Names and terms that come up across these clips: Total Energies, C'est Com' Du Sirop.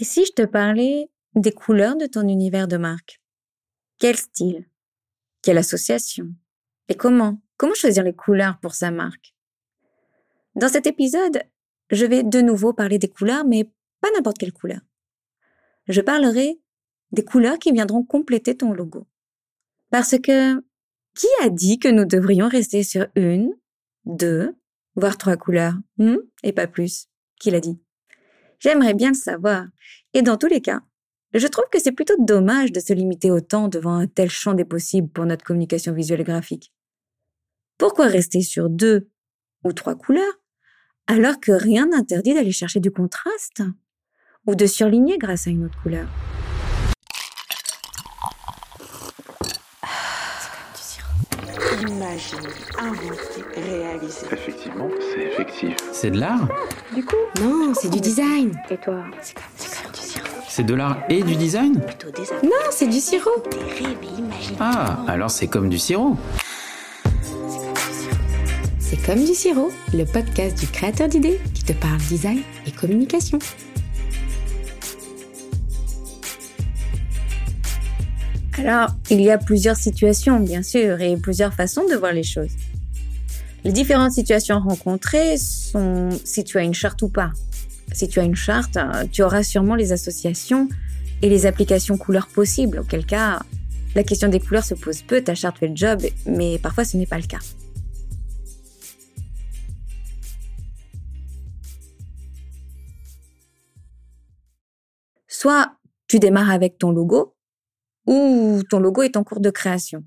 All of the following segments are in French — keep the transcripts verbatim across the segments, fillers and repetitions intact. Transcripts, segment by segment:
Et si je te parlais des couleurs de ton univers de marque? Quel style? Quelle association? Et comment? Comment choisir les couleurs pour sa marque? Dans cet épisode, je vais de nouveau parler des couleurs, mais pas n'importe quelle couleur. Je parlerai des couleurs qui viendront compléter ton logo. Parce que, qui a dit que nous devrions rester sur une, deux, voire trois couleurs, hmm, et pas plus? Qui l'a dit? J'aimerais bien le savoir. Et dans tous les cas, je trouve que c'est plutôt dommage de se limiter autant devant un tel champ des possibles pour notre communication visuelle et graphique. Pourquoi rester sur deux ou trois couleurs alors que rien n'interdit d'aller chercher du contraste ou de surligner grâce à une autre couleur? Imaginer, inventer, réaliser. Effectivement, c'est effectif. C'est de l'art ? Du coup ? Non, c'est du design. Et toi ? C'est comme, c'est comme du sirop. C'est de l'art et du design ? Plutôt des arts. Non, c'est du sirop. Des rêves et imaginations. Ah, alors c'est comme du sirop. C'est comme du sirop, le podcast du créateur d'idées qui te parle design et communication. Alors, il y a plusieurs situations, bien sûr, et plusieurs façons de voir les choses. Les différentes situations rencontrées sont si tu as une charte ou pas. Si tu as une charte, tu auras sûrement les associations et les applications couleurs possibles, auquel cas, la question des couleurs se pose peu, ta charte fait le job, mais parfois ce n'est pas le cas. Soit tu démarres avec ton logo, ou ton logo est en cours de création.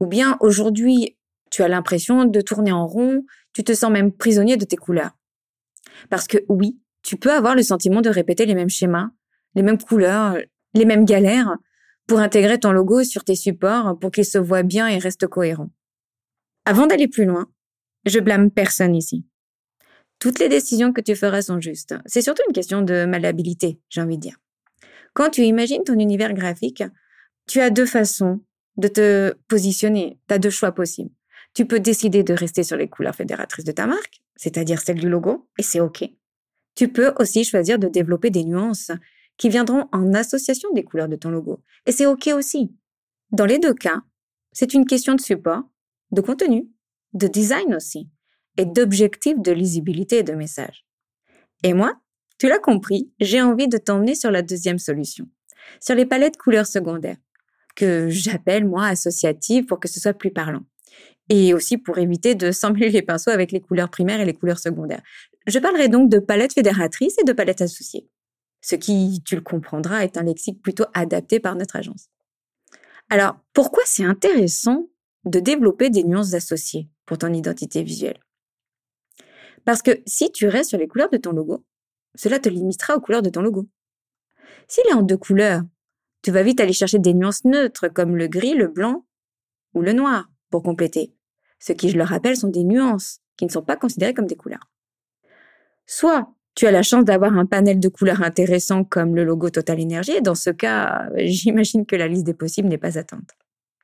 Ou bien aujourd'hui, tu as l'impression de tourner en rond, tu te sens même prisonnier de tes couleurs. Parce que oui, tu peux avoir le sentiment de répéter les mêmes schémas, les mêmes couleurs, les mêmes galères pour intégrer ton logo sur tes supports pour qu'il se voie bien et reste cohérent. Avant d'aller plus loin, je blâme personne ici. Toutes les décisions que tu feras sont justes. C'est surtout une question de malléabilité, j'ai envie de dire. Quand tu imagines ton univers graphique, tu as deux façons de te positionner. Tu as deux choix possibles. Tu peux décider de rester sur les couleurs fédératrices de ta marque, c'est-à-dire celle du logo, et c'est OK. Tu peux aussi choisir de développer des nuances qui viendront en association des couleurs de ton logo, et c'est OK aussi. Dans les deux cas, c'est une question de support, de contenu, de design aussi, et d'objectif de lisibilité et de message. Et moi, tu l'as compris, j'ai envie de t'emmener sur la deuxième solution, sur les palettes couleurs secondaires, que j'appelle, moi, associatives pour que ce soit plus parlant. Et aussi pour éviter de s'emmêler les pinceaux avec les couleurs primaires et les couleurs secondaires. Je parlerai donc de palettes fédératrices et de palettes associées. Ce qui, tu le comprendras, est un lexique plutôt adapté par notre agence. Alors, pourquoi c'est intéressant de développer des nuances associées pour ton identité visuelle? Parce que si tu restes sur les couleurs de ton logo, cela te limitera aux couleurs de ton logo. S'il est en deux couleurs, tu vas vite aller chercher des nuances neutres comme le gris, le blanc ou le noir pour compléter. Ce qui, je le rappelle, sont des nuances qui ne sont pas considérées comme des couleurs. Soit tu as la chance d'avoir un panel de couleurs intéressant comme le logo Total Energies, et dans ce cas, j'imagine que la liste des possibles n'est pas atteinte.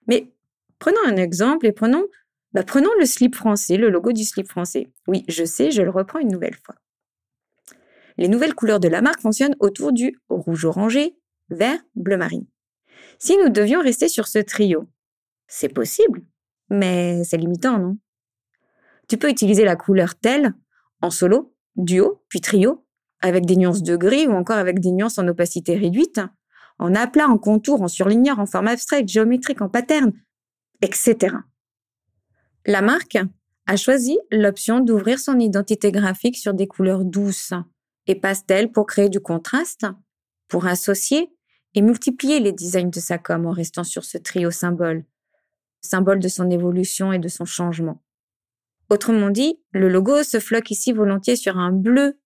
Mais prenons un exemple et prenons, bah, prenons le slip français, le logo du slip français. Oui, je sais, je le reprends une nouvelle fois. Les nouvelles couleurs de la marque fonctionnent autour du rouge-orangé, vert, bleu marine. Si nous devions rester sur ce trio, c'est possible, mais c'est limitant, non? Tu peux utiliser la couleur telle en solo, duo, puis trio, avec des nuances de gris ou encore avec des nuances en opacité réduite, en aplat, en contour, en surligneur, en forme abstraite, géométrique, en pattern, et cetera. La marque a choisi l'option d'ouvrir son identité graphique sur des couleurs douces et pastel pour créer du contraste, pour associer et multiplier les designs de sa com en restant sur ce trio symbole, symbole de son évolution et de son changement. Autrement dit, le logo se floque ici volontiers sur un bleu,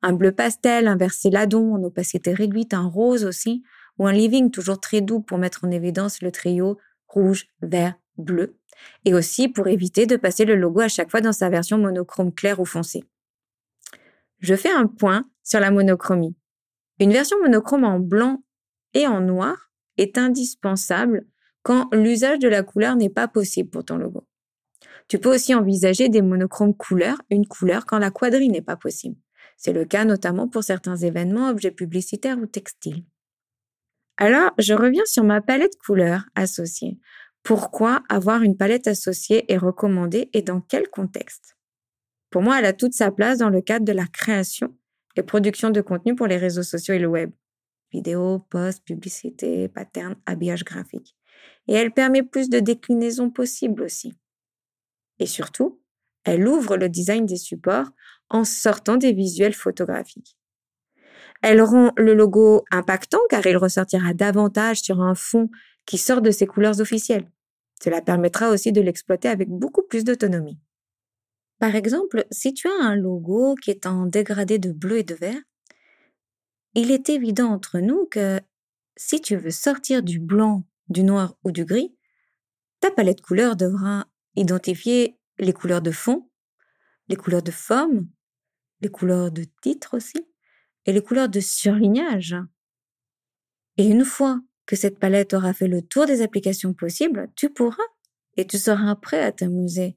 un bleu pastel, un vert céladon en opacité réduite, un rose aussi, ou un living toujours très doux pour mettre en évidence le trio rouge, vert, bleu, et aussi pour éviter de passer le logo à chaque fois dans sa version monochrome claire ou foncée. Je fais un point sur la monochromie. Une version monochrome en blanc et en noir est indispensable quand l'usage de la couleur n'est pas possible pour ton logo. Tu peux aussi envisager des monochromes couleurs, une couleur quand la quadrille n'est pas possible. C'est le cas notamment pour certains événements, objets publicitaires ou textiles. Alors, je reviens sur ma palette couleurs associée. Pourquoi avoir une palette associée est recommandée et dans quel contexte ? Pour moi, elle a toute sa place dans le cadre de la création et production de contenu pour les réseaux sociaux et le web. Vidéos, posts, publicités, patterns, habillage graphique. Et elle permet plus de déclinaisons possibles aussi. Et surtout, elle ouvre le design des supports en sortant des visuels photographiques. Elle rend le logo impactant car il ressortira davantage sur un fond qui sort de ses couleurs officielles. Cela permettra aussi de l'exploiter avec beaucoup plus d'autonomie. Par exemple, si tu as un logo qui est en dégradé de bleu et de vert, il est évident entre nous que si tu veux sortir du blanc, du noir ou du gris, ta palette couleur devra identifier les couleurs de fond, les couleurs de forme, les couleurs de titre aussi, et les couleurs de surlignage. Et une fois que cette palette aura fait le tour des applications possibles, tu pourras et tu seras prêt à t'amuser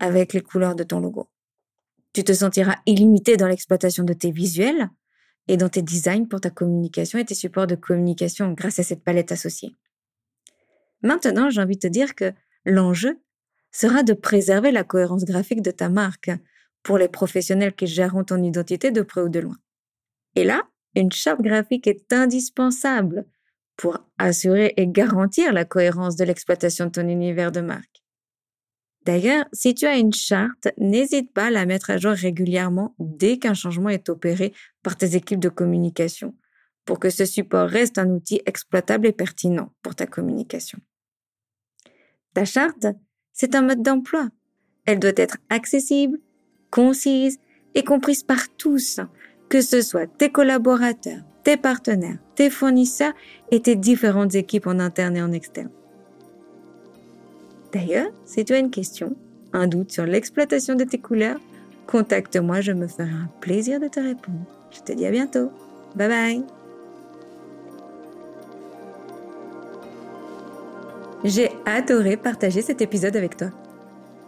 avec les couleurs de ton logo. Tu te sentiras illimité dans l'exploitation de tes visuels et dans tes designs pour ta communication et tes supports de communication grâce à cette palette associée. Maintenant, j'ai envie de te dire que l'enjeu sera de préserver la cohérence graphique de ta marque pour les professionnels qui gèreront ton identité de près ou de loin. Et là, une charte graphique est indispensable pour assurer et garantir la cohérence de l'exploitation de ton univers de marque. D'ailleurs, si tu as une charte, n'hésite pas à la mettre à jour régulièrement dès qu'un changement est opéré par tes équipes de communication, pour que ce support reste un outil exploitable et pertinent pour ta communication. Ta charte, c'est un mode d'emploi. Elle doit être accessible, concise et comprise par tous, que ce soit tes collaborateurs, tes partenaires, tes fournisseurs et tes différentes équipes en interne et en externe. D'ailleurs, si tu as une question, un doute sur l'exploitation de tes couleurs, contacte-moi, je me ferai un plaisir de te répondre. Je te dis à bientôt. Bye bye. J'ai adoré partager cet épisode avec toi.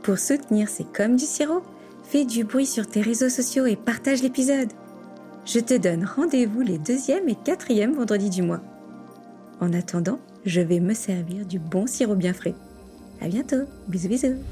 Pour soutenir C'est Com' Du Sirop, fais du bruit sur tes réseaux sociaux et partage l'épisode. Je te donne rendez-vous les deuxième et quatrième vendredis du mois. En attendant, je vais me servir du bon sirop bien frais. À bientôt. Bisous, bisous.